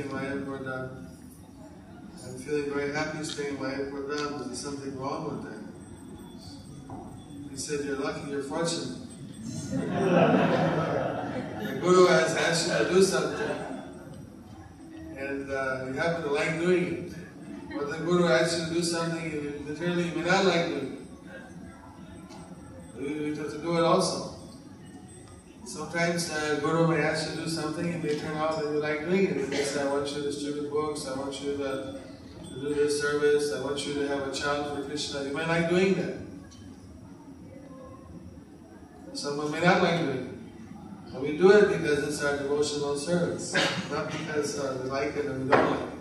staying in Mayapur Dham. I'm feeling very happy staying in Mayapur Dham. Is there something wrong with that? He said, you're lucky, you're fortunate. The Guru has asked you to do something. And you happen to like doing it. But the Guru asks you to do something, and literally you may not like doing it. You have to do it also. Sometimes the Guru may ask you to do something and they turn out that you like doing it. They say, I want you to distribute books, I want you to do this service, I want you to have a child for Krishna. You may like doing that. Someone may not like doing it. But we do it because it's our devotional service, not because we like it or we don't like it.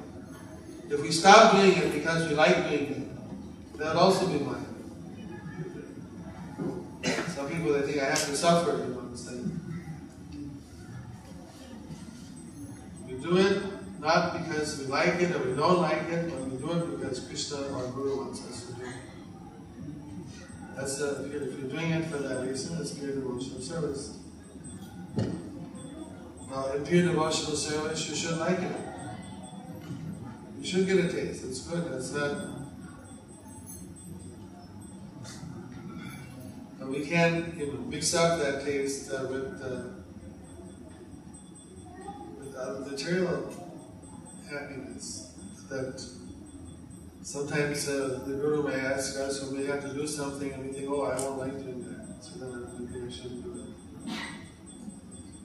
If we stop doing it because we like doing it, that would also be mine. Some people, they think I have to suffer, you know what I'm saying? We do it not because we like it or we don't like it, but we do it because Krishna or Guru wants us to do it. That's if you're doing it for that reason, it's pure devotional service. Now, in pure devotional service, you should like it. You should get a taste, it's good, that's not. But we can't mix up that taste with other material happiness. That sometimes the Guru may ask us when we have to do something and we think, oh, I won't like doing that, so then maybe I shouldn't do it.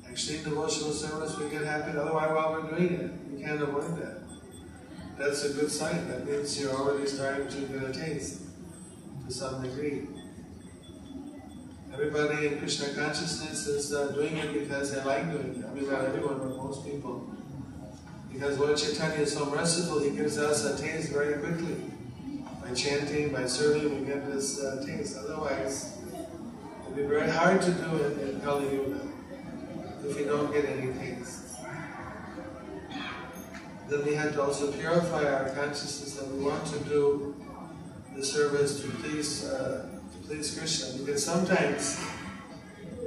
Actually, in devotional service, we get happy, otherwise, while we're doing it, we can't avoid that. That's a good sign. That means you're already starting to get a taste to some degree. Everybody in Krishna consciousness is doing it because they like doing it. I mean, not everyone, but most people. Because Lord Chaitanya is so merciful, he gives us a taste very quickly. By chanting, by serving, we get this taste. Otherwise, it would be very hard to do it in Kali Yuga if you don't get any taste. Then we have to also purify our consciousness that we want to do the service to please Krishna. Because sometimes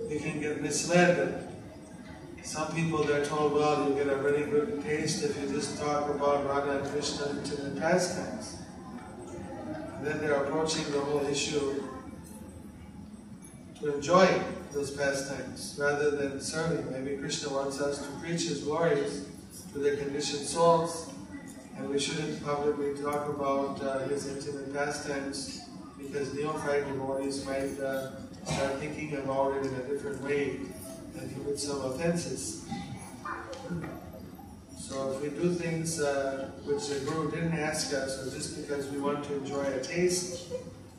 we can get misled. Some people, they're told, well, you get a really good taste if you just talk about Radha and Krishna in the pastimes. And then they're approaching the whole issue to enjoy those pastimes rather than serving. Maybe Krishna wants us to preach his glories to the conditioned souls, and we shouldn't publicly talk about his intimate pastimes because neophyte devotees might start thinking about it in a different way and commit some offenses. So if we do things which the Guru didn't ask us, or just because we want to enjoy a taste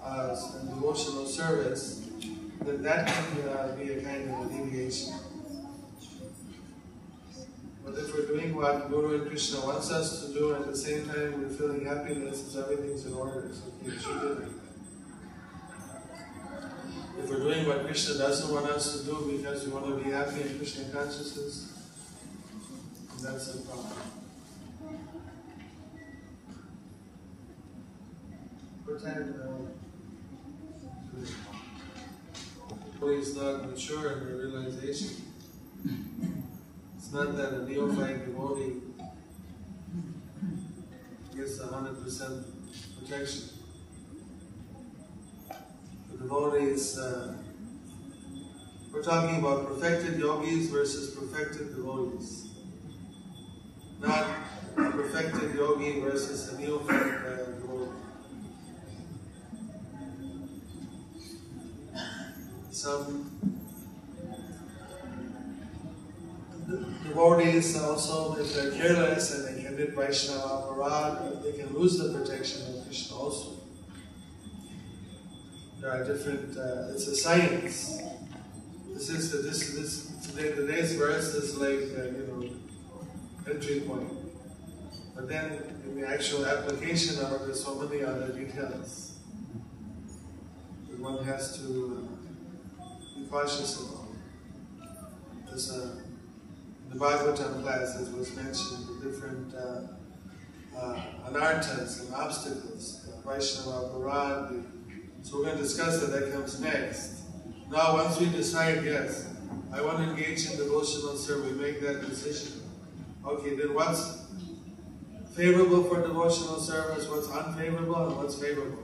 and devotional service, then that can be a kind of a deviation. But if we're doing what Guru and Krishna wants us to do, and at the same time we're feeling happiness, so everything's in order. So we should do that. If we're doing what Krishna doesn't want us to do because we want to be happy in Krishna consciousness, that's a problem. What time is not mature in their realization. It's not that a neophyte devotee gets 100% protection. The devotees, we're talking about perfected yogis versus perfected devotees. Not a perfected yogi versus a neophyte devotee. Devotees also, if they're careless and they commit Vaishnava aparad, they can lose the protection of Krishna also. There are different, it's a science. Today's verse is like, entry point. But then in the actual application of it, there's so many other details that one has to be cautious about. There's the Bhagavatam class, as was mentioned, the different anarthas and obstacles, Vaishnava, Parad. So we're going to discuss that, that comes next. Now, once we decide, yes, I want to engage in devotional service, we make that decision. Okay, then what's favorable for devotional service, what's unfavorable, and what's favorable.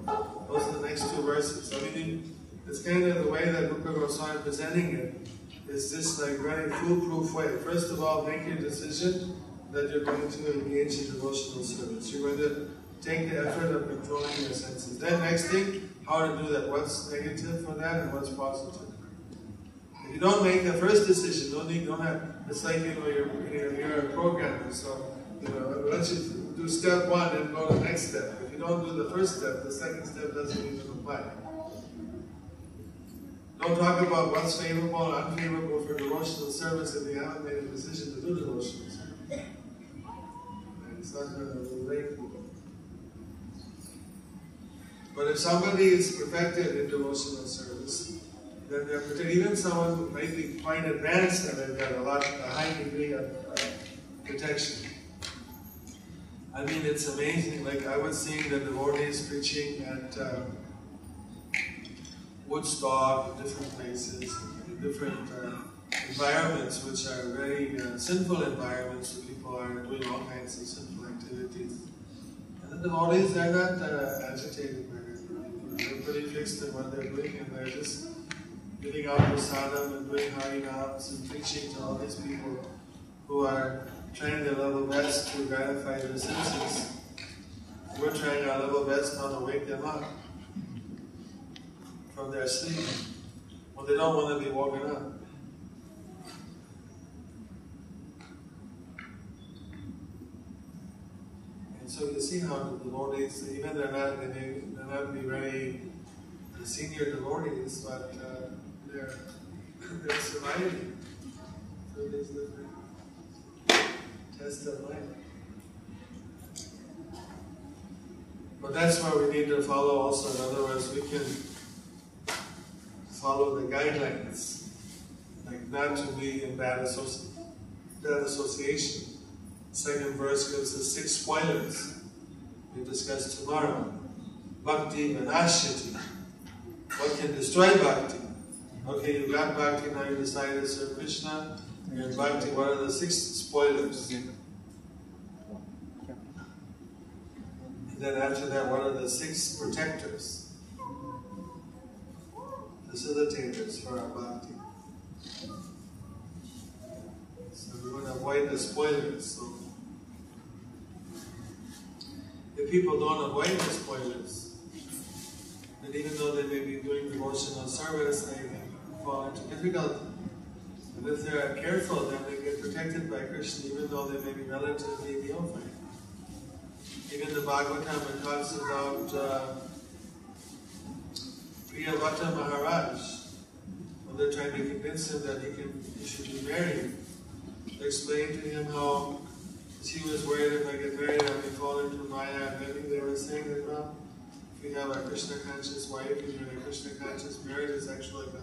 Those are the next two verses. I mean, it's kind of the way that Rupert Oswald is presenting it, is this like very foolproof way. First of all, make your decision that you're going to engage in devotional service. You're going to take the effort of controlling your senses. Then next thing, how to do that. What's negative for that and what's positive? If you don't make the first decision, it's like, you're a programmer, so once you do step one and go to the next step. If you don't do the first step, the second step doesn't even apply. Don't talk about what's favorable and unfavorable for devotional service if you haven't made a decision to do devotional service. And it's not going to relate to it. But if somebody is perfected in devotional service, then they're protected. Even someone who might be quite advanced and they've got a high degree of protection. I mean, it's amazing. Like, I was seeing the devotees preaching at Woodstock, different places, different environments, which are very sinful environments where people are doing all kinds of sinful activities. And the devotees, they're not agitated by it. They're pretty fixed in what they're doing, and they're just giving out prasadam and doing harinams and preaching to all these people who are trying their level best to gratify their senses. We're trying our level best not to wake them up from their sleep. Well, they don't want to be woken up. And so you see how the devotees, even they're not very senior devotees, but they're surviving through these different tests of life. But that's where we need to follow also. In other words, we can follow the guidelines, like not to be in bad association. Second verse gives us 6 spoilers we discuss tomorrow. Bhakti Vinashati. What can destroy Bhakti? Okay, you got Bhakti, now you decided to serve Krishna. You're in Bhakti. What are the 6 spoilers? And then after that, what are the 6 protectors? Facilitators for our bhakti. So we want to avoid the spoilers. So if people don't avoid the spoilers, then even though they may be doing devotional service, they may fall into difficulty. And if they are careful, then they get protected by Krishna, even though they may be relatively neophyte. Even the Bhagavatam talks about Priyavrata Maharaj, when they're trying to convince him that he should be married, they explained to him how he was worried if I get married I may fall into Maya. And then they were saying that, well, if you have a Krishna conscious wife and you're a Krishna conscious marriage, is actually like a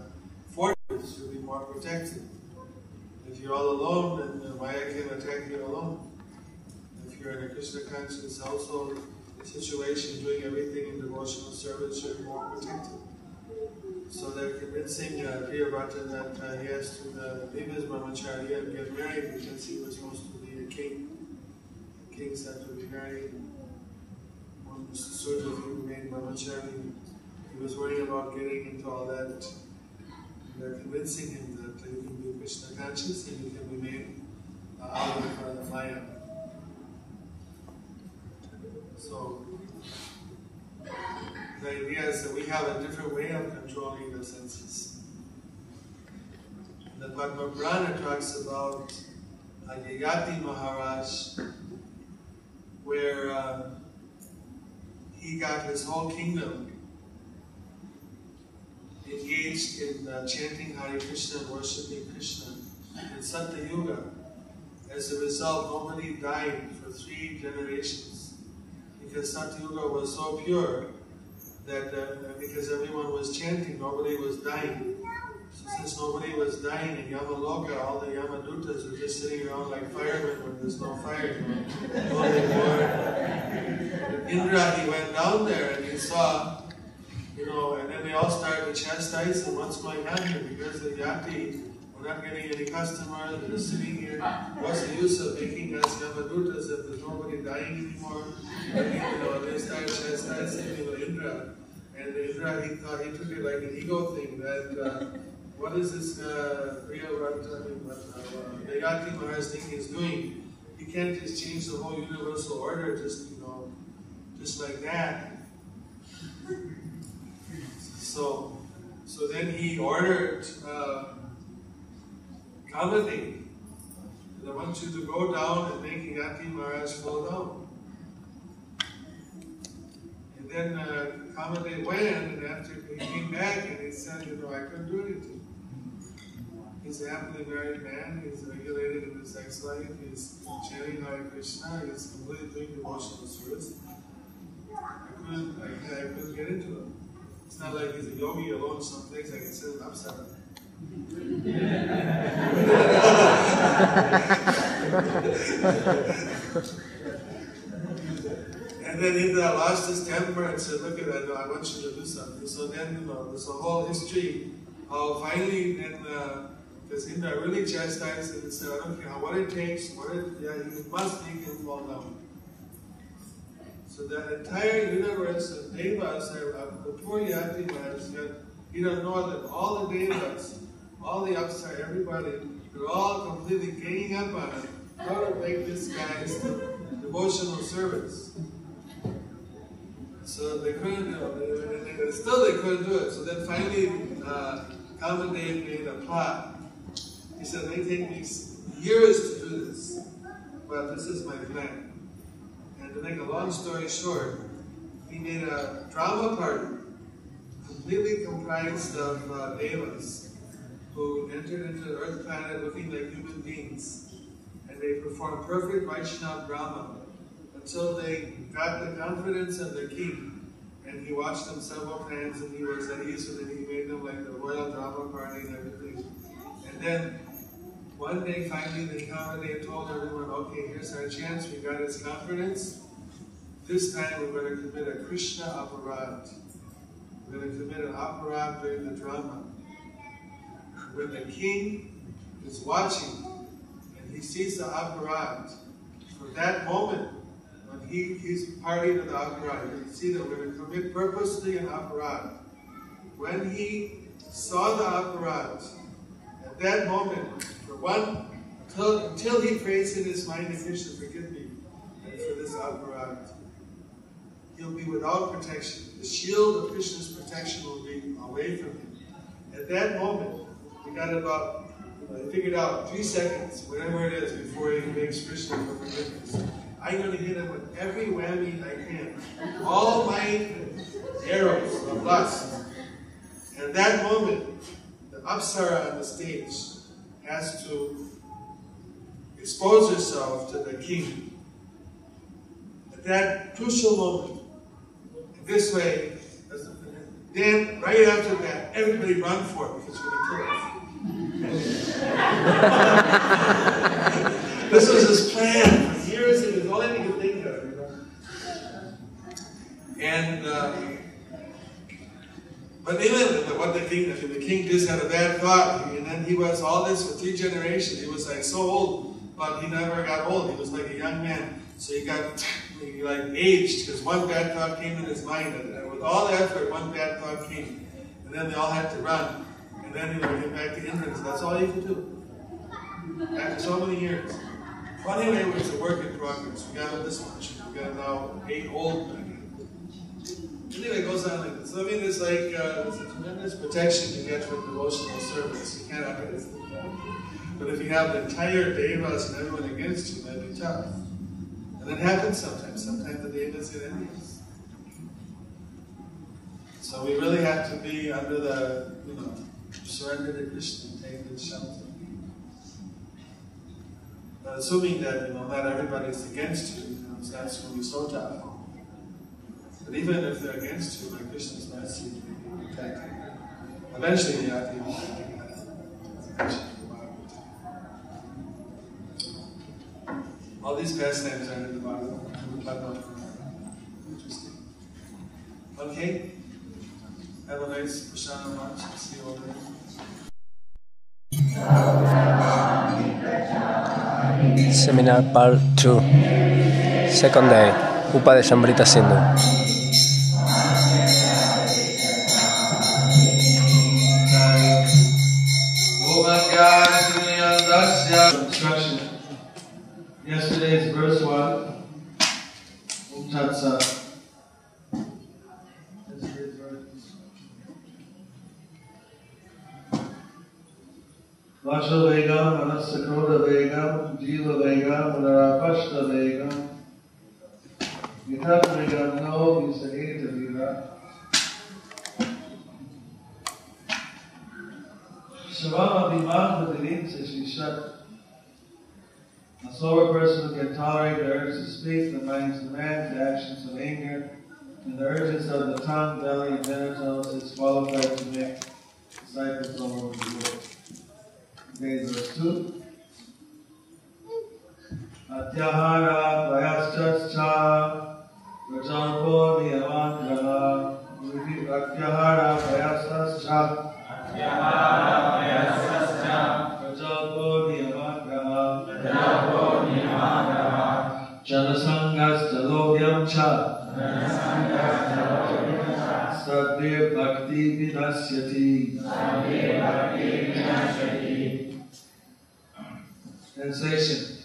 fortress, you'll be more protected. If you're all alone, then the Maya can attack you alone. If you're in a Krishna conscious household situation, doing everything in devotional service, you're more protected. So they're convincing Virabrata that he has to leave his brahmacharya and get married because he was supposed to be a king. Kings had to be married. When Sudha remained brahmacharya, he was worried about getting into all that. They're convincing him that you can be Krishna conscious and you can remain out of the Maya. So the idea is that we have a different way of controlling the senses. The Bhagavad Gita talks about Yayati Maharaj, where he got his whole kingdom engaged in chanting Hare Krishna and worshipping Krishna in Satya Yuga. As a result, nobody died for 3 generations because Satya Yuga was so pure that because everyone was chanting, nobody was dying. So since nobody was dying in Yamaloka, all the Yamadutas were just sitting around like firemen when there's no fire. Indra, he went down there and he saw, and then they all started to chastise him, what's going on here? Because the Yati We're not getting any customers, we're just sitting here. What's the use of making us Yamadutas if there's nobody dying anymore? And, you know, they started chastising Indra. And Indra, he thought, he took it like an ego thing that, what is this Priyavrata Yayati Maharaj thing he's doing? He can't just change the whole universal order, just, you know, just like that. So then he ordered Kamade, and I want you to go down and make Yayati Maharaj fall down. And then Kamade went, and after he came back and he said, you know, I couldn't do anything. He's a happily married man, he's regulated in his sex life, he's chanting Hare Krishna, he's completely doing devotional service. I couldn't get into it. It's not like he's a yogi alone, some things I can sit in Apsara. And then Indra lost his temper and said, look at that, I want you to do something. So then, you know, there's a whole history of finally, then, because Indra really chastised him and said, I don't care what it takes, you must make him fall down. So that entire universe of devas, the poor Yayati Maharaj, he doesn't know that all the devas, all the Apsara, everybody, they're all completely ganging up on him. How to make this guy's devotional service? So they couldn't do it. Still they couldn't do it. So then finally, Kamade made a plot. He said, they take me years to do this, but this is my plan. And to make a long story short, he made a drama party completely comprised of devas who entered into the earth planet looking like human beings. And they performed perfect Vaishnava drama until they got the confidence of the king. And he watched them several times and he was at ease with it. He made them like the royal drama party and everything. And then one day, finally, the Kamade told everyone, okay, here's our chance, we got his confidence. This time we're going to commit a Krishna aparad. We're going to commit an aparad during the drama. When the king is watching and he sees the aparad, from that moment, when he's party to the aparad, you can see that we're going to commit purposely an aparad. When he saw the aparad, at that moment, until he prays in his mind and Krishna, forgive me for this aparad, he'll be without protection. The shield of Krishna's protection will be away from him. At that moment, we got about, I figured out, 3 seconds, whatever it is, before he begs Krishna for forgiveness. I'm going to hit him with every whammy I can. All my arrows of lust. At that moment, the Apsara on the stage has to expose herself to the king. At that crucial moment, in this way, then right after that, everybody run for it because we're going to kill it. This was his plan for years, and it was all I could think of, you know. And but even what the king just had a bad thought, and then he was all this for 3 generations. He was like so old, but he never got old. He was like a young man, so he got like aged because one bad thought came in his mind, and with all the effort, one bad thought came, and then they all had to run, and then he went back to Indra. So that's all you could do after so many years. Well, anyway, it was a work in progress. We got this much. We got now 8 old men. Anyway, it goes on like this. So, I mean, there's a tremendous protection you get with devotional service. You can't operate it. But if you have the entire devas and everyone against you, that'd be tough. And that happens sometimes. Sometimes the devas get envious. So we really have to be under the, you know, surrender to Krishna and take the shelter. But assuming that, you know, not everybody's against you, you know, that's going to be so tough. But even if they're against you, like Krishna's mercy, you protect him. Eventually, Yayati will be. All these pastimes are in the Bhagavad Gita. Interesting. Okay? Have a nice Prasalna lunch. See you all later. Seminar Part 2, Second Day, Upa de Sambrita Sindhu. Yesterday is verse 1. Om Tat Sat. Vacha Vegam, Manasakroda Vegam, Jiva Vegam, Narapashta Vegam, Gita Vegam, no, Visahita Vira. Shavama Vimanta Vinitsa Shishat. A sober person who can tolerate the urge to speak, the mind's demands, the actions of anger, and the urges of the tongue, belly, and genitals is qualified to make disciples all over the world. Verse 2. Atyahara Vayaschascha Prajalpa Niyamagraha Atyahara Vayaschascha Atyahara Vayaschascha Prajalpa Niyamagraha Jana-sanga Stalovyam Cha Sadhya Bhakti Vinasyati Sadhya Bhakti Vinasyati. Translation.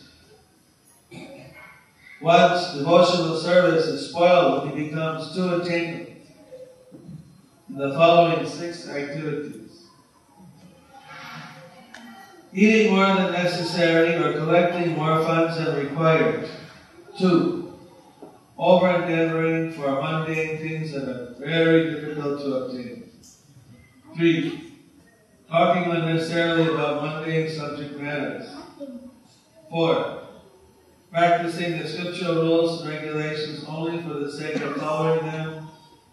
Once devotional service is spoiled, he becomes too attainable in the following 6 activities: eating more than necessary or collecting more funds than required. 2. Over-endeavoring for mundane things that are very difficult to obtain. 3. Talking unnecessarily about mundane subject matters. 4. Practicing the scriptural rules and regulations only for the sake of following them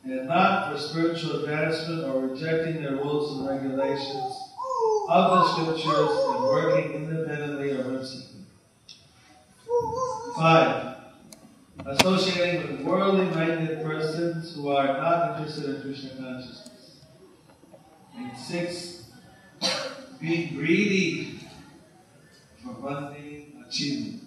and not for spiritual advancement or rejecting the rules and regulations of the scriptures and working independently or whimsically. 5. Associating with worldly minded persons who are not interested in Krishna consciousness. And 6. Being greedy for mundane achievement.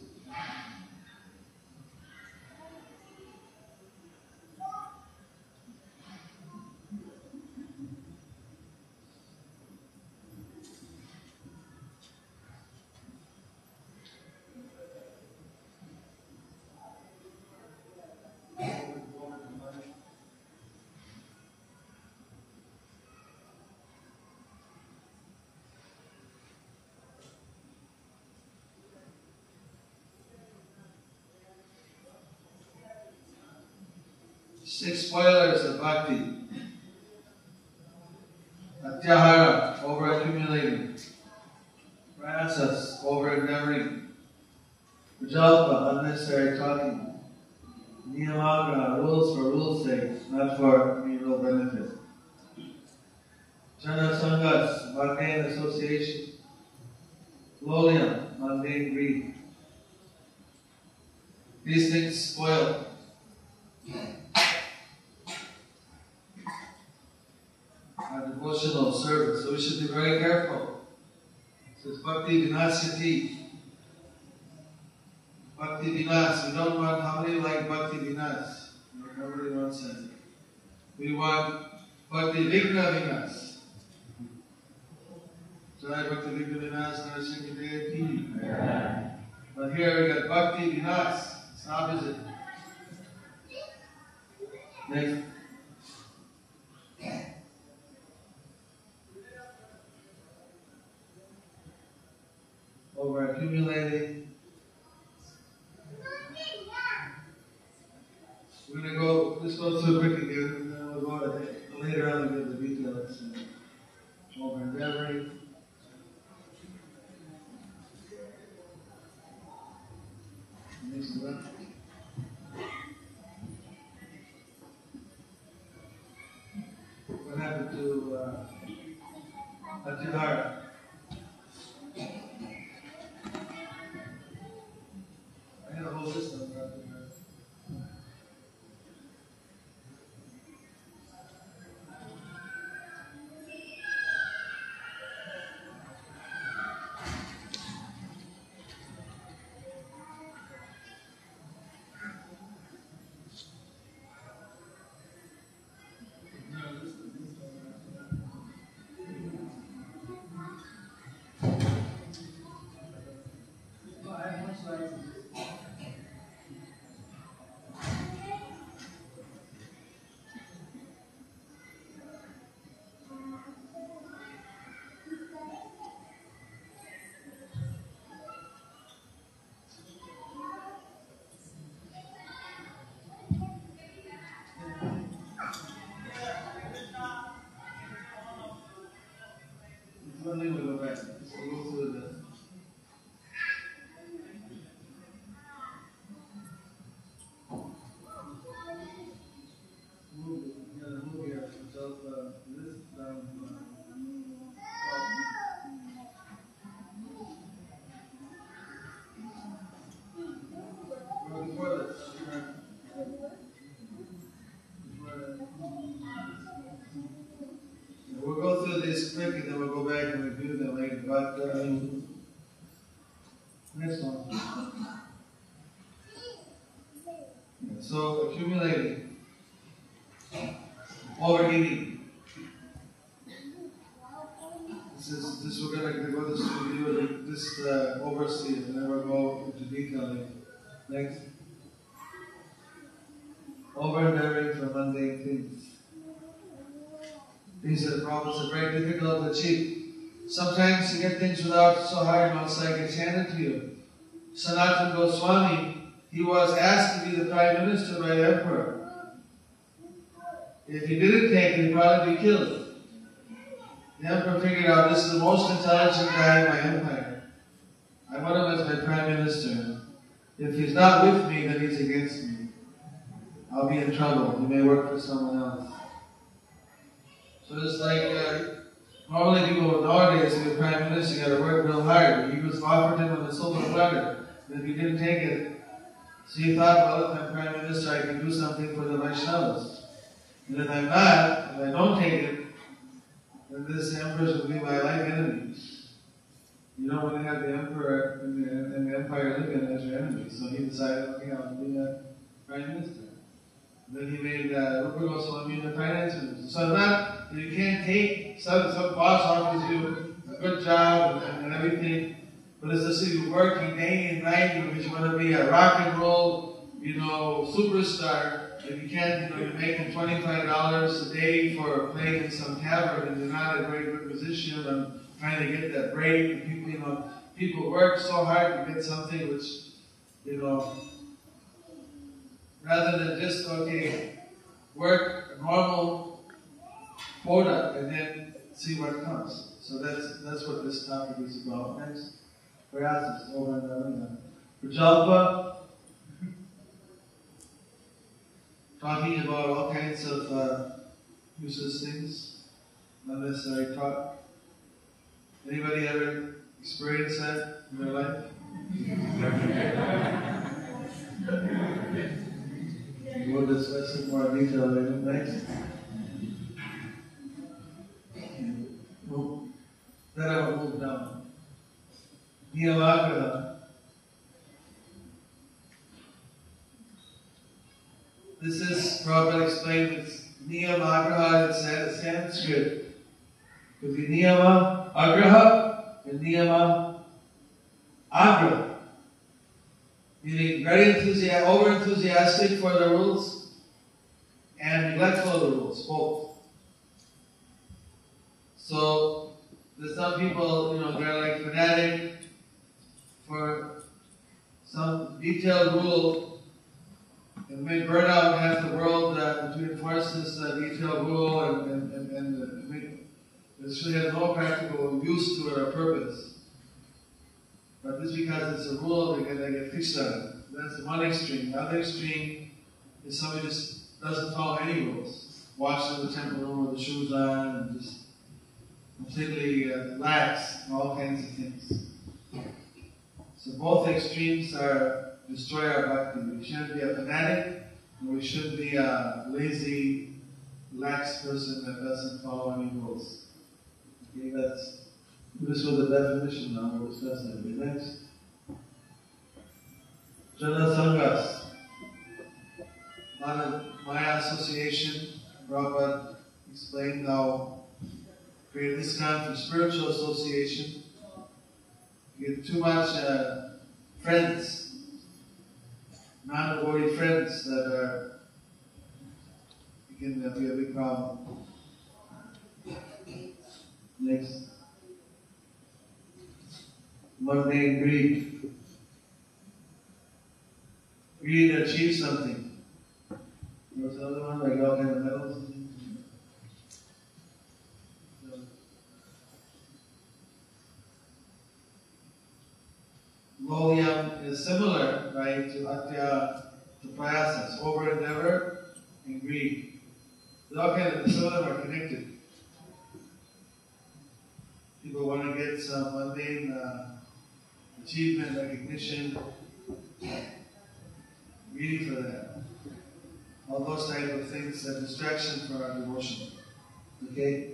Six spoilers of bhakti. Atyahara, over-accumulating. Prayasas, over-endeavoring. Prajalpa, unnecessary talking. Niyamagraha, rules for rules' sake, not for real benefit. Jana-sangas, mundane association. Lolyam, mundane greed. These things spoil. Devotional service. So we should be very careful. It says Bhakti Vinasyati. Bhakti Vinas. We don't want, how many like Bhakti Vinas? Nobody wants that. We want Bhakti Vriksha Vinas. Jai Bhakti Vriksha Vinas, Narasimha Devi. But here we got Bhakti Vinas. It's opposite. Next. Over accumulating. We're going to go, let's go through quick again, and then we'll go to later on and get the details. Over endeavoring. Next one. What happened to Atyahara? and then we'll go back. We'll go through the... So accumulating, overeating. This we're going to go this review, this oversee, and then we'll go into detail. Next, overbearing for mundane things. These are the problems that are very difficult to achieve. Sometimes you get things without so high amounts like it's handed to you. Sanatana Goswami. He was asked to be the prime minister by the emperor. If he didn't take it, he'd probably be killed. The emperor figured out, this is the most intelligent guy in my empire. I want him as my prime minister. If he's not with me, then he's against me. I'll be in trouble. He may work for someone else. So it's like, normally people nowadays, if you're prime minister, you gotta work real hard. He was offered him on a silver platter. But if he didn't take it, so he thought, well, if I'm Prime Minister, I can do something for the Vaishnavas. And if I'm not, if I don't take it, then this emperor will be my life enemy. You don't want to have the emperor and the empire living as your enemy. So he decided, okay, I'll be the Prime Minister. And then he made Rupert Oswald the Finance Minister. So not, you can't take, some boss offers you a good job and everything. But it's just you're working day and night because you want to be a rock and roll, superstar. If you can't, you're making $25 a day for playing in some tavern and you're not in a very good position and trying to get that break. And people, people work so hard to get something which, rather than just, okay, work a normal quota and then see what comes. So that's what this topic is about. Next. Prayasas over and over again. Prajalpa, talking about all kinds of useless things, not necessarily taught. Anybody ever experienced that in their life? We'll discuss it more in detail later. Next. Then I will move down. Niyamagraha. This is properly explained as Niyamagraha in Sanskrit. Because the Niyamagraha and Niyamagraha, meaning very over-enthusiastic for the rules and neglectful of the rules, both. So, there's some people, they're like fanatic for some detailed rule, and may burn out half the world to enforce this detailed rule, and should have no practical use to it or purpose. But just because it's a rule, they get fixed on it. That's one extreme. The other extreme is somebody just doesn't follow any rules. Walks in the temple room with the shoes on, and just completely lax in all kinds of things. So both extremes destroy our bhakti. We shouldn't be a fanatic, and we shouldn't be a lazy, lax person that doesn't follow any rules. Okay, this was the definition now, we'll discuss that. Next. Jana-sangas. Maya association. Prabhupada explained how created this kind of spiritual association. You get too much friends, non-devotee friends that are, can be a big problem. Next. Mundane greed. Greed achieves something. What's the other one? Like all kind of metals? Goyam is similar, right, to Atya, to Prayasas, over endeavor and greed. They all kind of, some of them are connected. People want to get some mundane achievement, recognition, greedy for that. All those type of things are distraction for our devotion. Okay?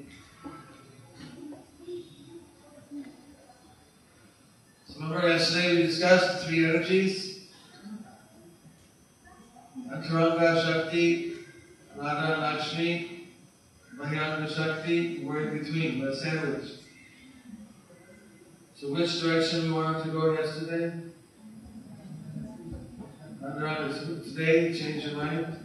Remember yesterday we discussed three energies, Antaranga Shakti, Radha Lakshmi, Bahiranga Shakti, we're in between, we're sandwiched. So which direction we wanted to go yesterday? Antaranga, today, change your mind.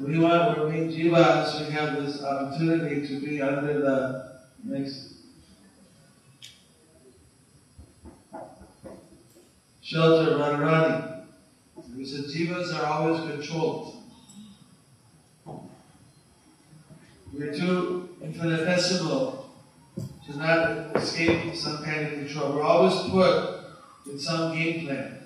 We want to meet Jivas, we have this opportunity to be under the next shelter of Radharani. We said Jivas are always controlled. We're too infinitesimal to not escape some kind of control. We're always put in some game plan.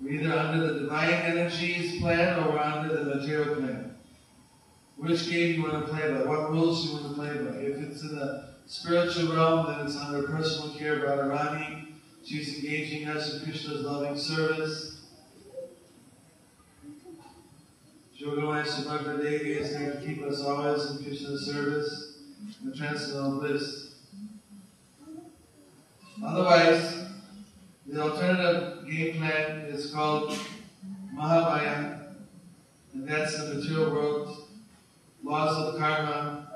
We're either under the divine energies plan or we're under the material plan. Which game you want to play by? What rules you want to play by? If it's in the spiritual realm, then it's under personal care by Radharani. She's engaging us in Krishna's loving service. Yoga Maya Devi is going to keep us always in Krishna's service and transcendental bliss. Otherwise, the alternative game plan is called Mahamaya, and that's the material world, laws of karma,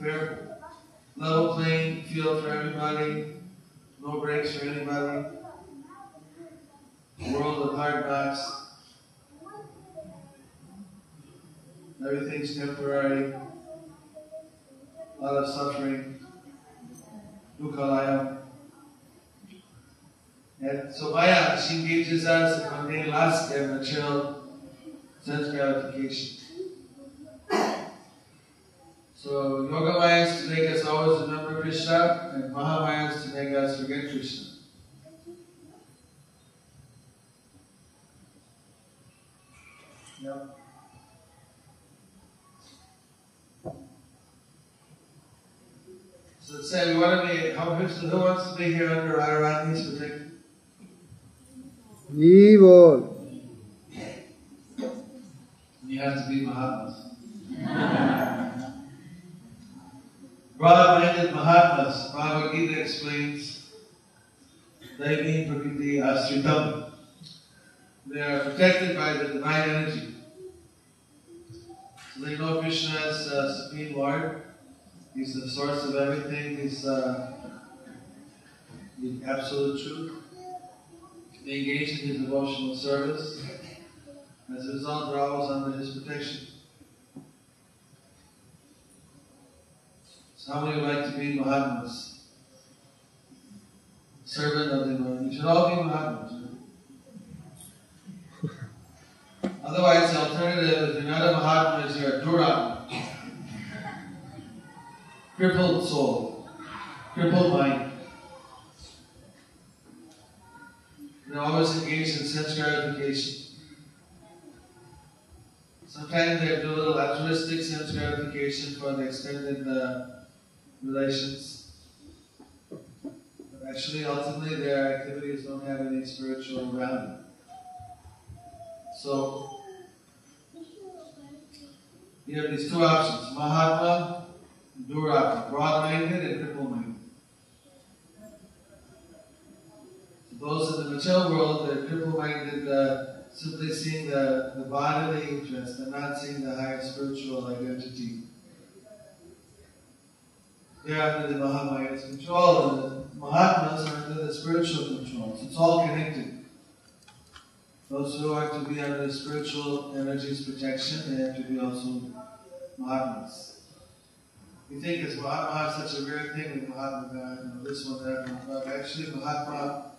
fair level playing field for everybody, no breaks for anybody, world of hard knocks, everything's temporary, a lot of suffering, dukkha-laya. And so Maya, she engages us in mundane lust and material sense gratification. So Yoga Maya is to make us always remember Krishna, and Mahamaya is to make us forget Krishna. Yep. So let's say we want to be, who wants to be here under Radharani's protection? Evil. You have to be Mahatmas. Broad-minded Mahatmas. Bhagavad Gita explains they mean Prakriti Astritam. They are protected by the divine energy. So they know Krishna as Supreme Lord. He's the source of everything. He's the absolute truth. They engage in his devotional service. As a result, they're always under his protection. So how many would like to be Mahatmas? Servant of the Lord. You should all be Mahatmas, right? Otherwise, the alternative, if you're not a Mahatma, is you're a Duratma. Crippled soul. Crippled mind. They're always engaged in sense gratification. Sometimes they do a little altruistic sense gratification for the extended relations. But actually, ultimately, their activities don't have any spiritual grounding. So, you have these two options, Mahatma and Duratma, broad-minded and cripple-minded. Those in the material world, they're cripple-minded, simply seeing the bodily interest, they're not seeing the higher spiritual identity. They're under the Mahamaya's control, and the Mahatmas are under the spiritual control, so it's all connected. Those who are to be under the spiritual energy's protection, they have to be also Mahatmas. You think, is Mahatma such a rare thing with Mahatma God, you know, this one, that one, but actually Mahatma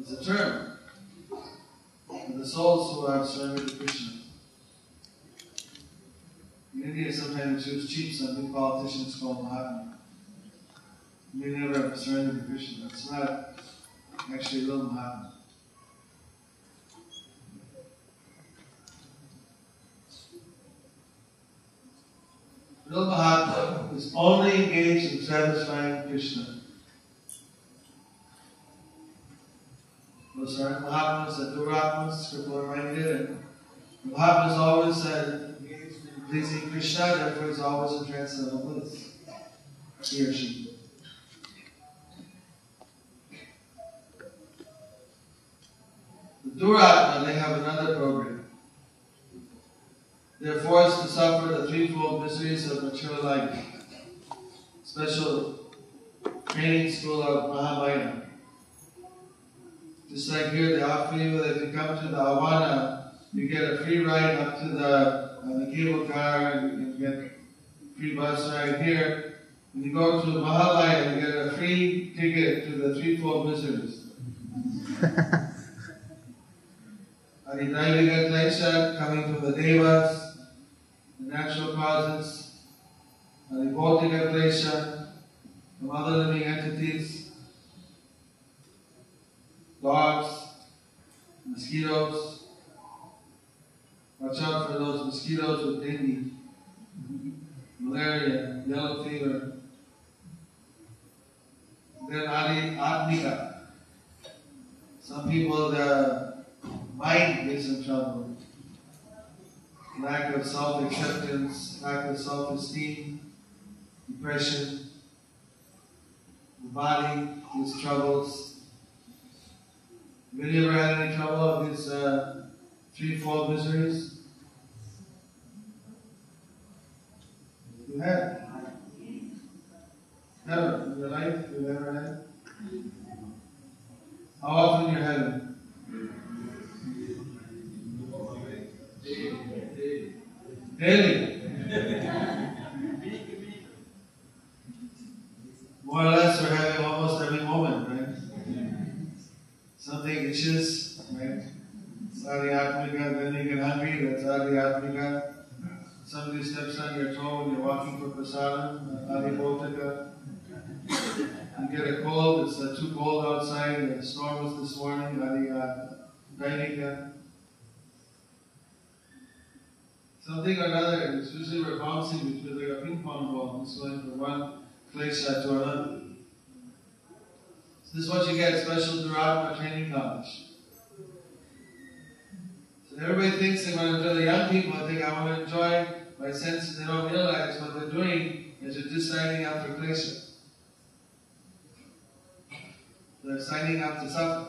is a term for the souls who are surrendered to Krishna. In India, sometimes you cheat something politicians call Mahatma. They never have surrendered to Krishna. That's not actually real Mahatma. Real Mahatma is only engaged in satisfying Krishna. Those are Mahatmas that Duratmas, cripple-minded, and the Mahatmas always said, engaged in pleasing Krishna, therefore he's always in transcendental bliss. He or she. The Duratma, they have another program. They're forced to suffer the threefold miseries of mature life. Special training school of Mahamaya. Just like here, they offer you that if you come to the Havana, you get a free ride up to the cable car, and you get free bus ride here. When you go to Mahalaya, you get a free ticket to the threefold miseries. Adi Bhautika Klesha, coming from the Devas, the natural causes. Adi Bhautika Klesha, from other living entities, dogs, mosquitoes. Watch out for those mosquitoes with dengue, malaria, yellow fever. Then Sari Atmika. Some people, the mind is in trouble. Lack of self-acceptance, lack of self-esteem, depression. The body is troubles. Have you ever had any trouble with these threefold miseries? You have? Never in your life you've ever had? How often you have it? Daily. More or less we're having almost every moment, right? Something itches, right? Sari Atmika, then you get hungry, that's Sari Atmika. Somebody steps on your toe when you're walking for prasadam, Adi Bhautika. You get a cold, it's too cold outside, the storm was this morning, Adi Bhautika. Something or another, it's usually we're bouncing between like a ping pong ball, it's going from one klesha to another. So this is what you get, special Duratma training knowledge. So everybody thinks they want to enjoy, the young people think I want to enjoy my senses, they don't realize what they're doing is they're just signing up for klesha. They're signing up to suffer.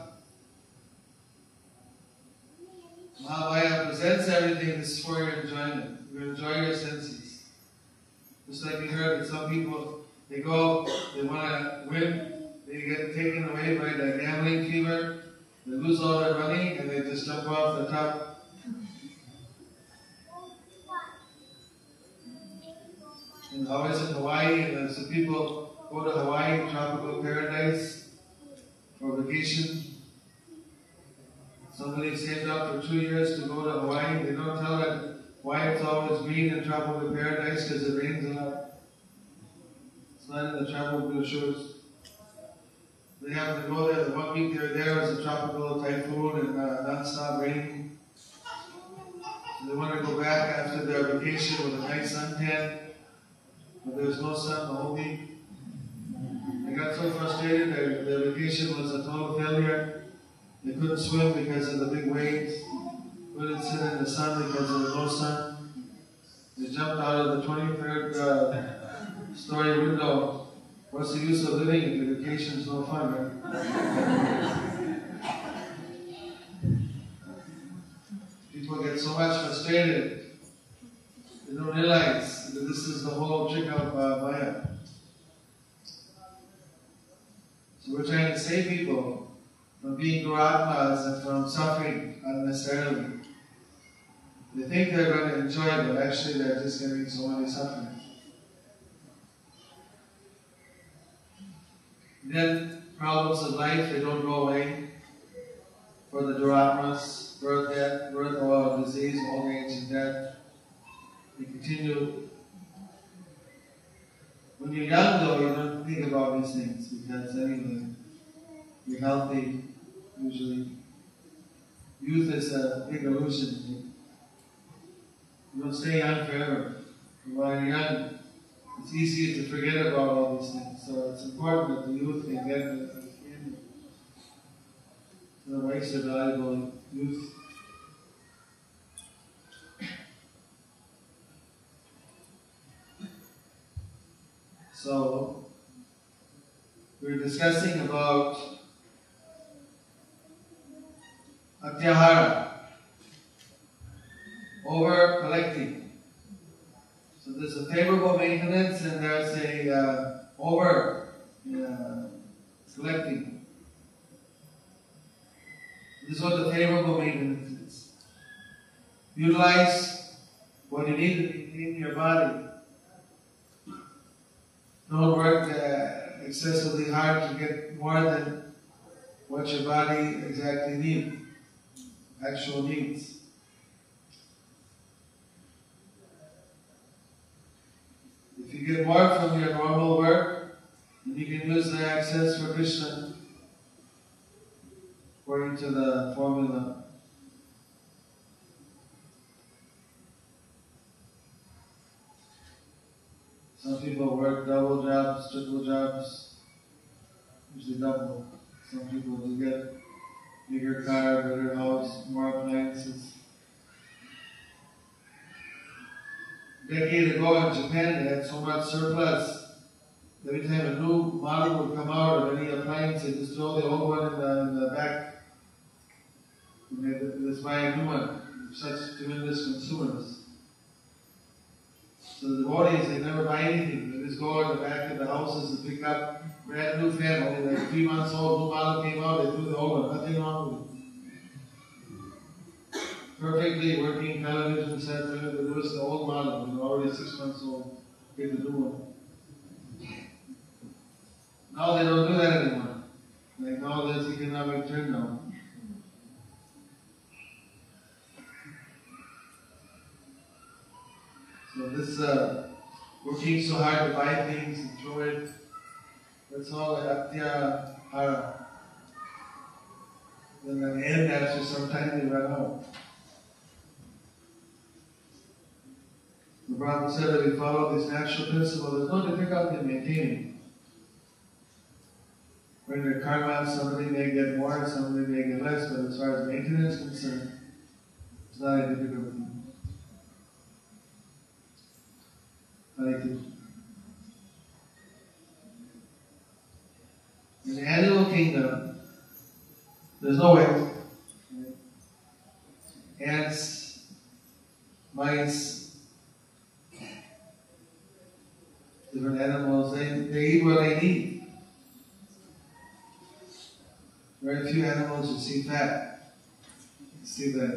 Mahamaya presents everything, this is for your enjoyment. You enjoy your senses. Just like you heard that some people, they go, they want to win, they get taken away by the gambling fever, they lose all their money, and they just jump off the top. And always in Hawaii, and some people go to Hawaii, tropical paradise, for vacation. Somebody saved up for 2 years to go to Hawaii. They don't tell it why it's always green in tropical paradise because it rains a lot. It's not in the travel brochures. They have to go there. The 1 week they were there was a tropical typhoon and non-stop rain. So they want to go back after their vacation with a nice suntan, but there was no sun the whole week. They got so frustrated that their vacation was a total failure. They couldn't swim because of the big waves. Couldn't sit in the sun because of the no sun. They jumped out of the 23rd story window. What's the use of living if the vacation is no fun, right? People get so much frustrated. They don't realize that this is the whole trick of Maya. So we're trying to save people from being Duratmas and from suffering unnecessarily. They think they're going to enjoy it, but actually they're just getting so many suffering. Then problems of life, they don't go away. For the Duratmas, birth, death, birth, disease, old age and death. we continue. When you're young, though, you don't think about these things, because anyway, you're healthy, usually. Youth is a big illusion. You don't stay young forever. While you're young, it's easy to forget about all these things. So it's important that the youth can get the candy. So the waste of valuable youth. So, we're discussing about atyahara, over collecting. So there's a favorable maintenance and there's a over collecting. This is what the favorable maintenance is. Utilize what you need to maintain your body. Don't work excessively hard to get more than what your body exactly needs, actual needs. If you get more from your normal work, then you can use the access for Krishna according to the formula. Some people work double jobs, triple jobs, usually double. Some people do get bigger car, better house, more appliances. A decade ago in Japan, they had so much surplus. Every time a new model would come out of any appliance, they just throw the old one in the back. And they just buy a new one. Such tremendous consumers. So the devotees, they never buy anything. They just go out the back of the houses and pick up brand new family. Like 3 months old, new model came out, they threw the old one. Nothing wrong with it. Perfectly working television set, they lose the old model. They're already 6 months old. Get the new one. Now they don't do that anymore. Like now there's economic turnover. So this working so hard to buy things and throw it, that's all atyahara. Then at the end, after some time, they run out. The Brahman said that we follow this natural principle, there's no difficulty in maintaining. When they're karma, somebody may get more, somebody may get less, but as far as maintenance is concerned, it's not a difficult thing. In the animal kingdom, there's no ant. Ants, mice, different animals, they eat what they need. Very few animals you see fat. You see the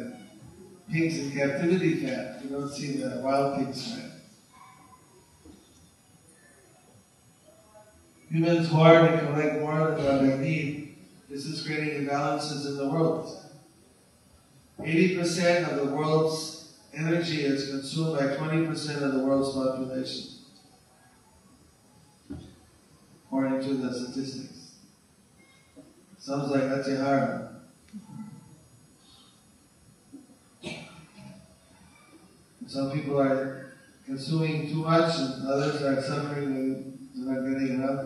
pigs in captivity fat, you don't see the wild pigs fat. Humans hoard and collect more than what they need. This is creating imbalances in the world. 80% of the world's energy is consumed by 20% of the world's population, according to the statistics. Sounds like atyahara. Some people are consuming too much and others are suffering with not getting enough.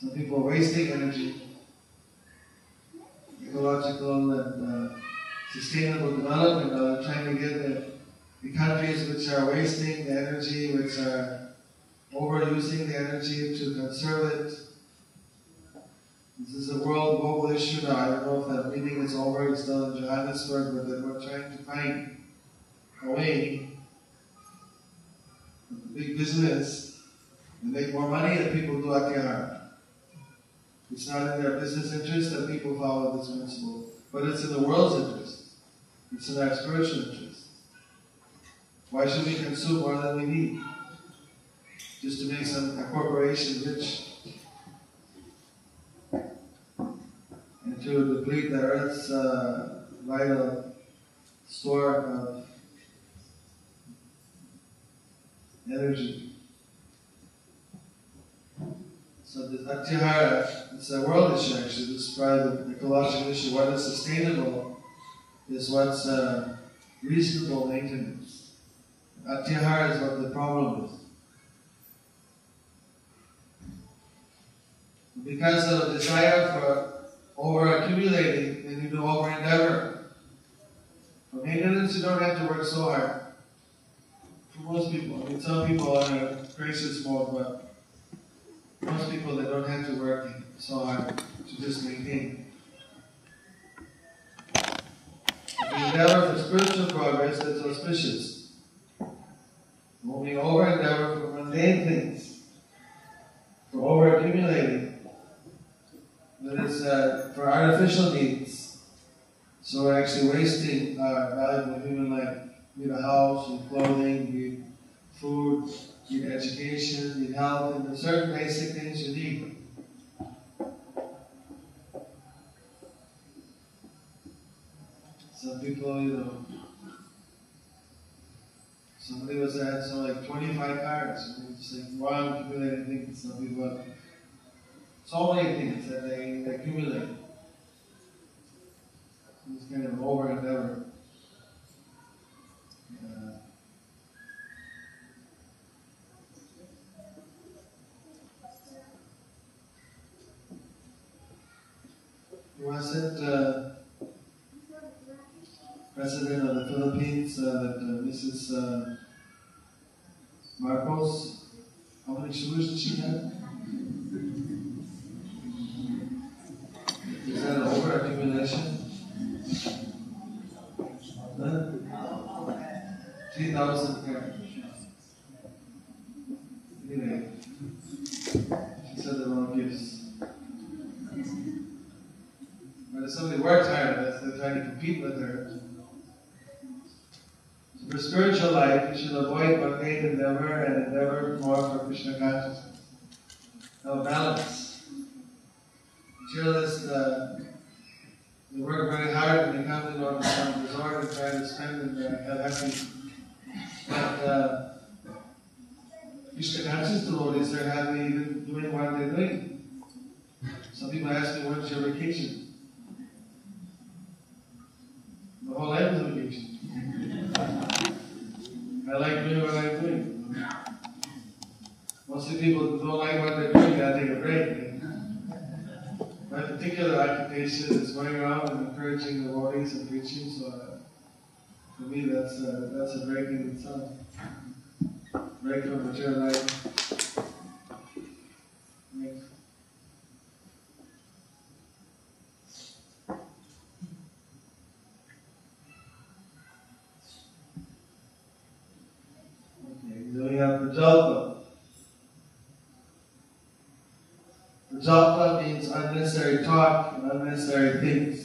Some people are wasting energy. Ecological and sustainable development are trying to get the countries which are wasting the energy, which are overusing the energy to conserve it. This is a world global issue now. I don't know if that meeting is over, it's still in Johannesburg, but they were trying to find a way. Big business, they make more money than people do atyahara. It's not in their business interest that people follow this principle, but it's in the world's interest. It's in our spiritual interest. Why should we consume more than we need? Just to make some corporation rich and to deplete the earth's vital store of energy. So this Aktihara, it's a world issue actually, this private ecological issue. What is sustainable is what's reasonable maintenance. Aktihara is what the problem is. Because of the desire for over-accumulating, then you do over-endeavor. For maintenance, you don't have to work so hard. For most people, I mean, some people are in a crisis mode, but most people, they don't have to work so hard to just maintain. The endeavor for spiritual progress is auspicious. Only over-endeavor for mundane things, for over-accumulating. That is for artificial needs. So we're actually wasting our valuable human life. We need a house, we need clothing, we need food, we need education, we need health, and there are certain basic things you need. Some people, you know, somebody was there, so like 25 cars. And it's like, wow, I'm accumulating things. Some people. So many things that they accumulate. It's kind of over and over. Wasn't President of the Philippines, Mrs. Marcos, how many children she had? Is that an over-accumulation? 3,000 cars. Anyway, she said the wrong gifts. But if somebody worked hard at this, they're trying to compete with her. So for spiritual life, you should avoid mundane endeavor and endeavor more for Krishna consciousness. Now balance. Materialists, they work very hard and they come to the resort and try to spend and have happy. But Krishna conscious devotees, they're happy even doing what they're doing. Some people ask me, when's your vacation? The whole life is a vacation. I like doing what I'm doing. Most of the people don't like what they're doing, they take a break. My particular occupation is going around and encouraging the devotees and preaching, so for me that's a break in itself. Break from material life. Okay, then we have Prajalpa. Prajalpa means unnecessary talk and unnecessary things.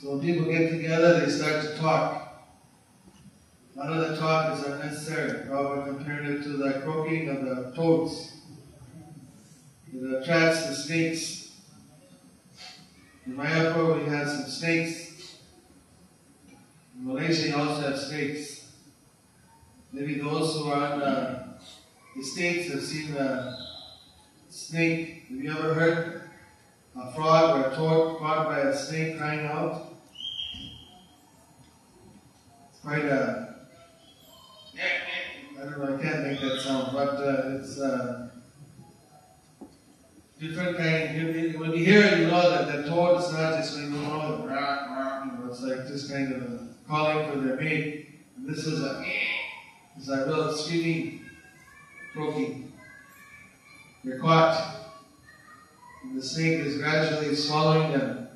So when people get together, they start to talk. A lot of the talk is unnecessary. Probably compared it to the croaking of the toads. It attracts the snakes. In Mayapur, we have some snakes. In Malaysia, you also have snakes. Maybe those who are on estates have seen a snake. Have you ever heard a frog or a toad caught by a snake crying out? It's quite a... I don't know, I can't make that sound, but it's a different kind. When you hear it, you know that the toad is not just going on. It's like just kind of calling for their mate. And this is a... It's like little screaming, croaking. They're caught. And the snake is gradually swallowing them.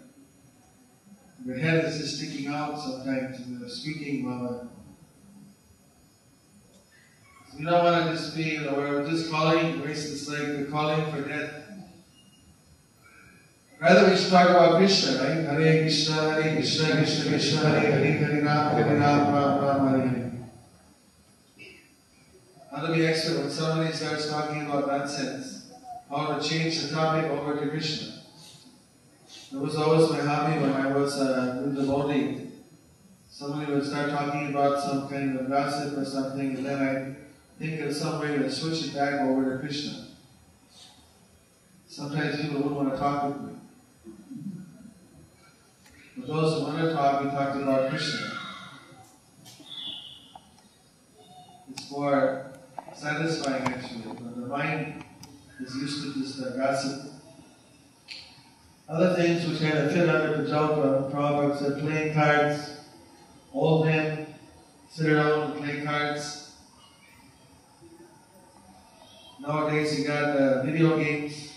And their head is just sticking out sometimes, and they're squeaking while they're... So you don't want to just be, you know, we're just calling, it's like we're calling for death. Rather we should talk about Krishna, right? Hare Krishna, Hare Krishna, Krishna Krishna, Hare Hare, Hare Ram, Ram Ram, Hare Hare. How to be expert when somebody starts talking about nonsense? How to change the topic over to Krishna? I was always very happy when I was in the body. Somebody would start talking about some kind of gossip or something, and then I think of some way to switch it back over to Krishna. Sometimes people wouldn't want to talk with me. But those who want to talk, we talked about Krishna. It's more satisfying actually, but the mind is used to just gossip. Other things which had a fit under Prajalpa, Prabhupada said playing cards, old men sit around and play cards. Nowadays you got video games.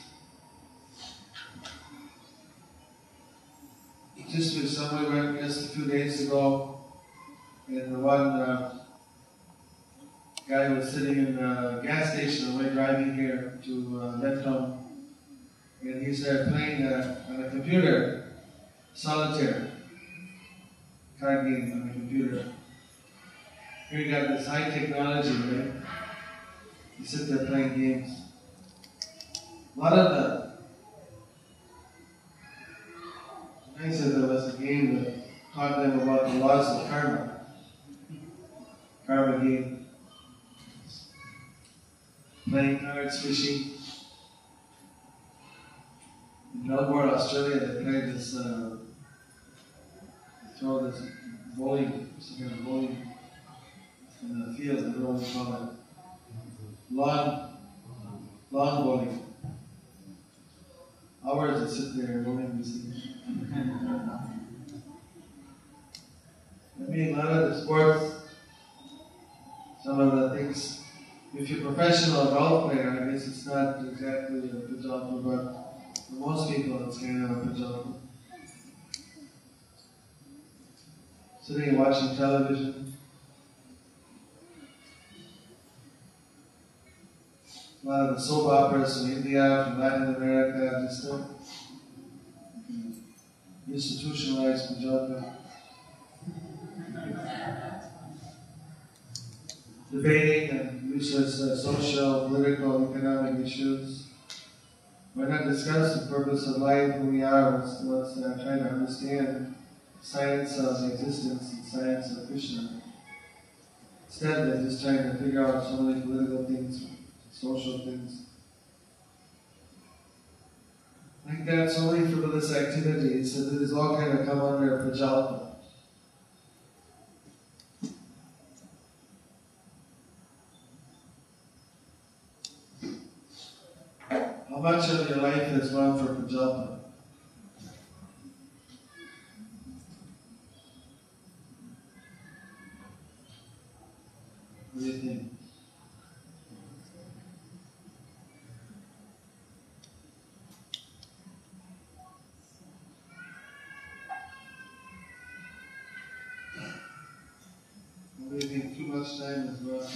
Just with somebody went just a few days ago, and the one guy was sitting in a gas station away driving here to Lefton, and he started playing on a computer, solitaire, card game on a computer. Here you got this high technology, right? You sit there playing games. A lot of the I said there was a game that taught them about the laws of karma. Karma game. Playing cards, fishing. In Melbourne, Australia, they played this, throw this bowling, some kind of bowling in the field, everyone would call it lawn bowling. Hours would sit there bowling music. I mean, a lot of the sports, some of the things, if you're a professional golf player, I guess it's not exactly a Prajalpa, but for most people it's kind of a Prajalpa. Sitting and watching television. A lot of the soap operas from India, from Latin America, just stuff. Institutionalized Prajalpa. Debating and useless social, political, economic issues. Why not discuss the purpose of life, who we are, what's trying to understand science of existence and science of Krishna. Instead, they're just trying to figure out so many political things, social things. Like that's only for this activity, so that it's all kind of come under a Prajalpa. How much of your life has gone for Prajalpa? What do you think? Much time as well.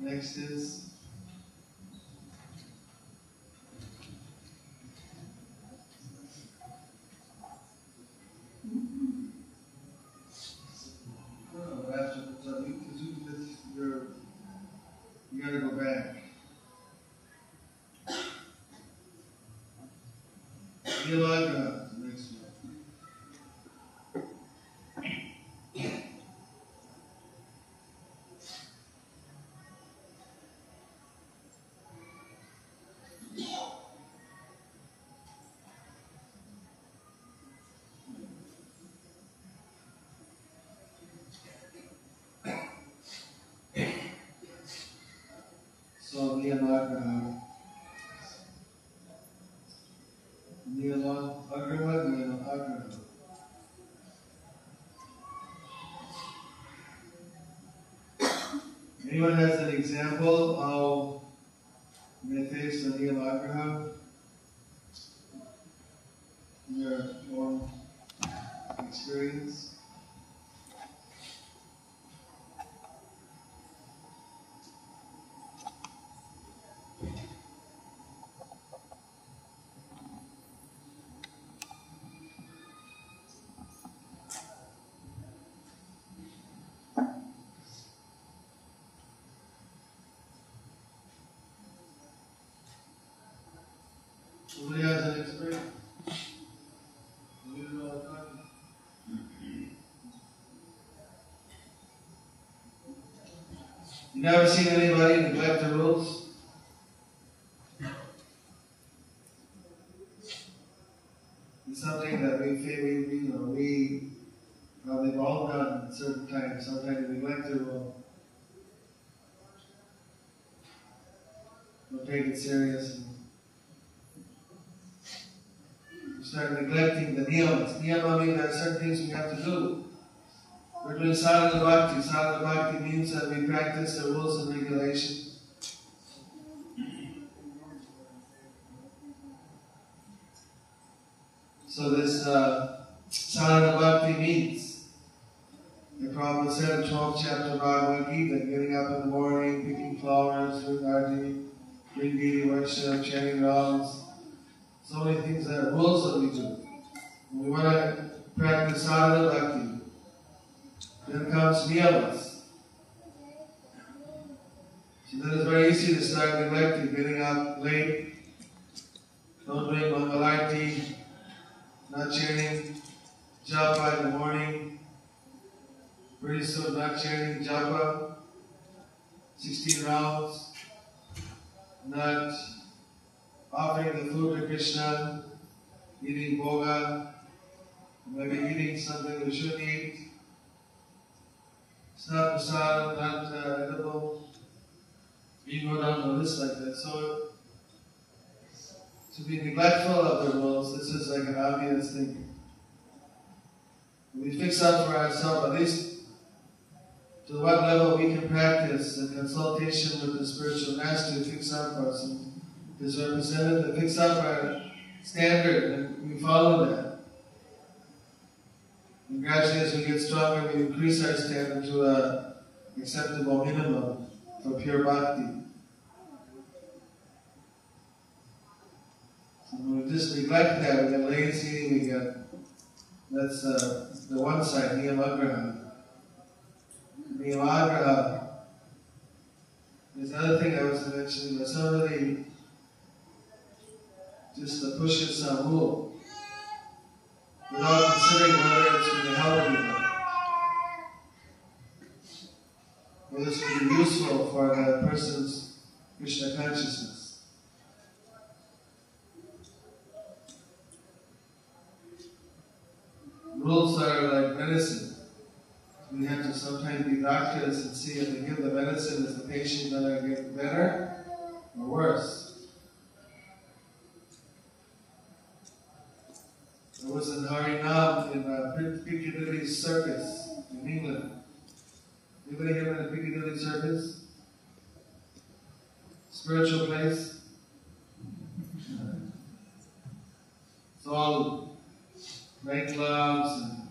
Next is after the time you gotta go back. Niyamagraha, the next one. So Niyamagraha. Anyone has an example of they face the Niyamagraha in your own experience? You never seen anybody neglect the rules? It's something that we feel we they've all done at certain times. Sometimes we neglect the rule. We'll take it serious. We start neglecting the niyamas. Niyama means there are certain things we have to do. We're doing sadhana bhakti. Sadhana bhakti means that we practice the rules and regulations. So this sadhana bhakti means, the Prabhupada said in 12th chapter of Bhagavad Gita, getting up in the morning, picking flowers, doing arti, doing deity worship, chanting rounds, so many things that are rules that we do. We want to practice sadhana bhakti. Then comes niyamas. So then it's very easy to start neglecting, getting up late, not doing mangalarti, not chanting japa in the morning, pretty soon not chanting japa, 16 rounds, not offering the food to Krishna, eating bhoga, maybe eating something we shouldn't eat. It's not prasad, not edible. You can go down the list like that. So, to be neglectful of the rules, this is like an obvious thing. We fix up for ourselves, at least to what level we can practice in consultation with the spiritual master, fix up for us, his representative, fix up our standard, and we follow that. And gradually, as we get stronger, we increase our standard to an acceptable minimum for pure bhakti. So when we just neglect that, we get lazy, we get... That's the one side, Niyamagraha. Niyamagraha. There's another thing I was mentioning, but somebody just pushes some rule without considering whether it's going to help anyone, whether it's going to be useful for the person's Krishna consciousness. Rules are like medicine. We have to sometimes be doctors and see if they give the medicine, is the patient going to get better or worse? I was in Harinam in Piccadilly Circus in England. Anybody here in the Piccadilly Circus? Spiritual place? It's all nightclubs and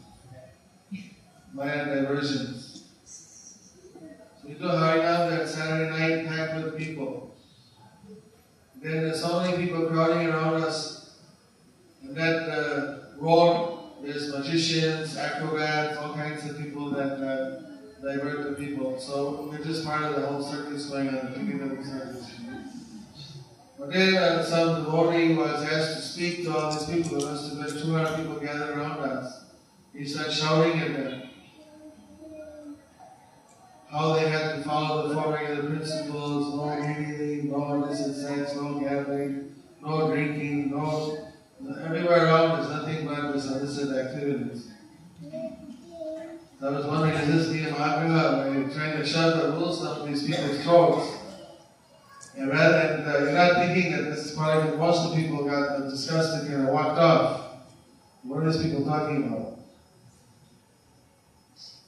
Maya diversions. So you go Harinam that Saturday night, packed with people. Then there's so many people crowding around us. And that road, there's magicians, acrobats, all kinds of people that divert the people. So we're just part of the whole circus going on, the Piccadilly Circus. But then some devotee was asked to speak to all these people. There must have been 200 people gathered around us. He started shouting at them how they had to follow the four regular principles: no eating, no illicit sex, no gambling, no drinking, no... Everywhere around there's nothing but this illicit activities. So I was wondering, is this Niyamagraha? You're trying to shove the rules down these people's throats. And rather than, you're not thinking that this is probably most of the people got disgusted here and walked off. What are these people talking about?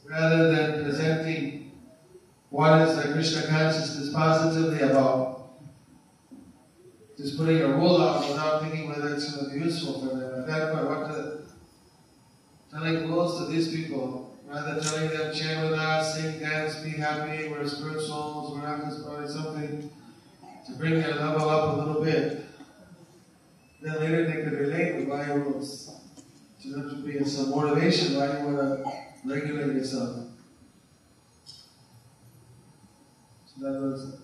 Rather than presenting what is the Krishna consciousness positively about, just putting a rule out without thinking whether it's going to be useful for them. At that point, what telling rules to these people, rather than telling them, chant with us, sing, dance, be happy, we're spiritual souls, we're not just probably something to bring their level up a little bit. Then later they could relate with my rules. So that would be some motivation why you want to regulate yourself. So that was...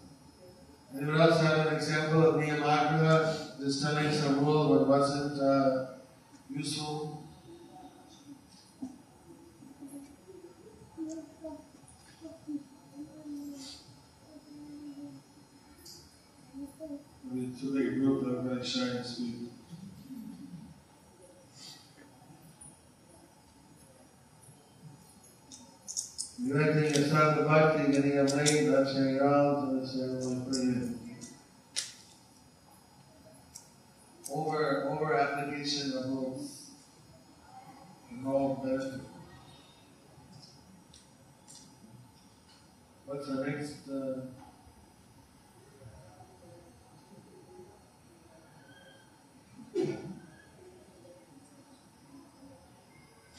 Anyone else have an example of Niyamagraha, just telling some rule that wasn't useful? to the group that we're going to share this week. Directing the Sadhana Bhakti, getting a ring, that's how you're out, and that's everyone pretty. Over-application of rules involved benefit. What's the next?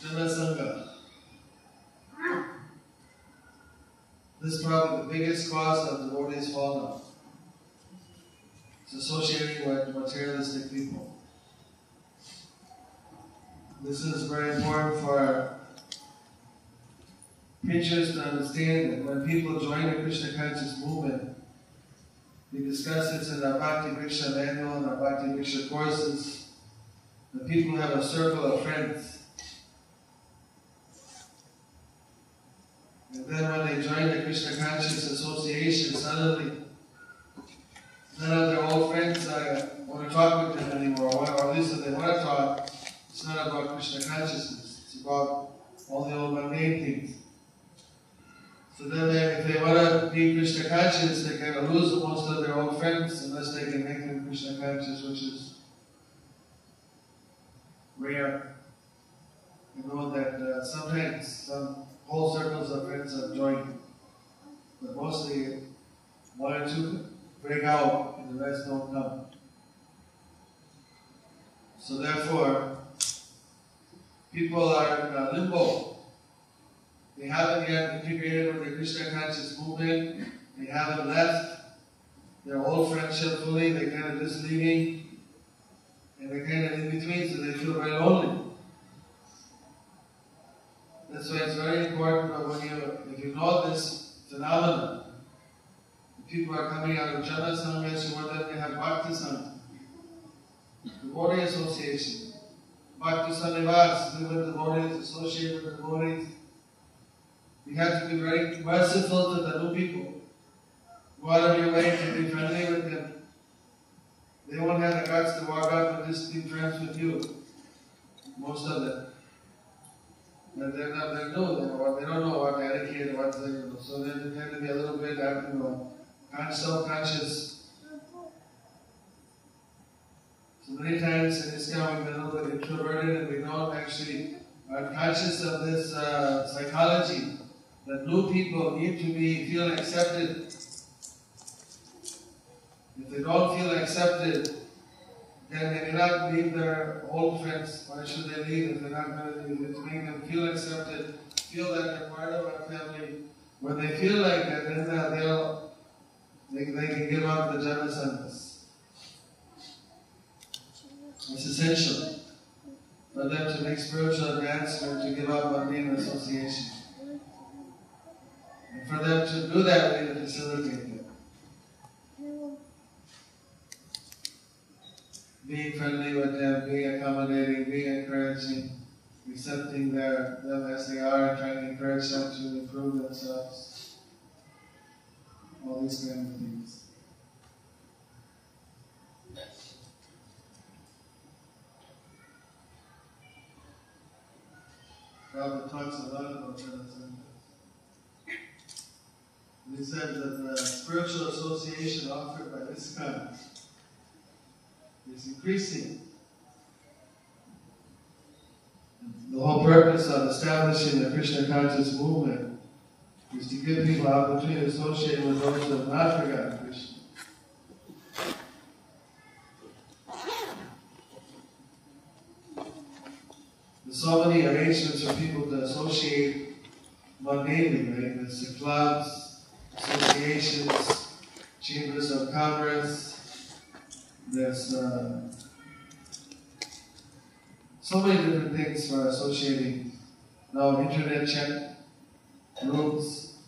Jana-sanga. This is probably the biggest cause of devotees' fall down. It's associating with materialistic people. This is very important for preachers to understand that when people join the Krishna conscious movement, we discuss this in our Bhakti Vriksha manual and our Bhakti Vriksha courses. The people have a circle of friends. And then when they join the Krishna conscious association, suddenly none of their old friends want to talk with them anymore, or at least if they want to talk, it's not about Krishna consciousness, it's about all the old mundane things. So then if they want to be Krishna conscious, they kind of lose most of their old friends unless they can make them Krishna conscious, which is rare. You know that sometimes some whole circles of friends are joined, but mostly one or two break out and the rest don't come. So therefore, people are in a limbo. They haven't yet integrated with the Krishna conscious movement, they haven't left their old friendship fully, they're kind of just leaving, and they're kind of in between, so they feel very lonely. That's why it's very important that if you know this phenomenon, people are coming out of Jana-sanga, so what then they have Bhaktisan, devotee association. Bhaktisan Ivas, live with devotees, associate with devotees. You have to be very merciful to the new people. Go out of your way to be friendly with them. They won't have the guts to walk out and just be friends with you. Most of them. But they're not that new, they don't know what etiquette, what they do. So they tend to be a little bit self-conscious. So many times in ISKCON we've been a little bit introverted and we don't actually are conscious of this psychology that new people need to feel accepted. If they don't feel accepted, then they may not leave their old friends. Why should they leave if they're not going to leave? To make them feel accepted, feel that they're part of our family. When they feel like that, then they can give up the Jana-sangas. It's essential for them to make spiritual advancement, to give up on being association. And for them to do that, we need to facilitate them. Being friendly with them, being accommodating, being encouraging, accepting them as they are and trying to encourage them to improve themselves. All these kind of things. Prabhupada talks a lot about Jana-sanga. He said that the spiritual association offered by ISKCON is increasing. The whole purpose of establishing the Krishna conscious movement is to give people opportunity to associate with those who have not forgotten Krishna. There's so many arrangements for people to associate mundanely, right? There's the clubs, associations, chambers of commerce. There's so many different things for associating. Now, internet chat rooms.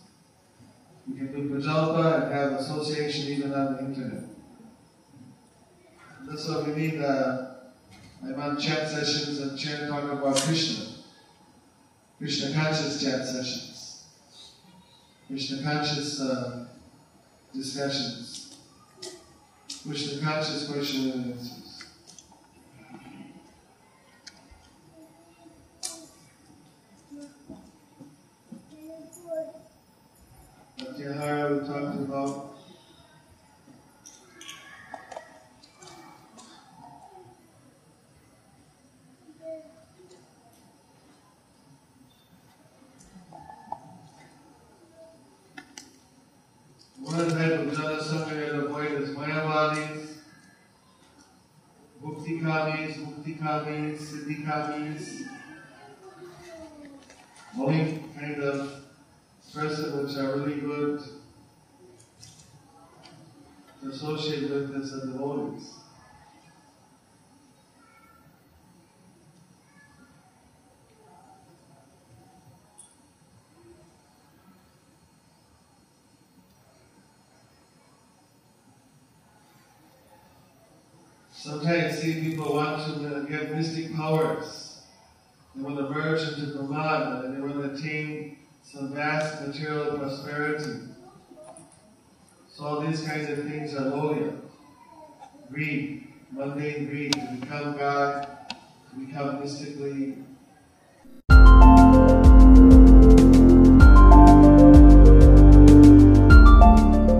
You can do Prajalpa and have association even on the internet. That's what we mean. I'm on chat sessions and chat talk about Krishna. Krishna conscious chat sessions. Krishna conscious discussions. Vishnakanta's question and answers. Bhakti Hara, we talked about one type of Jana-sanga and avoid is Mayavadis, Bhuktikamis, Muktikamis, Siddhikamis, only kind of person which are really good to associate with as the devotees. Sometimes see people want to get mystic powers. They want to merge into Kamade and they want to attain some vast material prosperity. So all these kinds of things are lowly. Greed, mundane greed, to become God, to become mystically.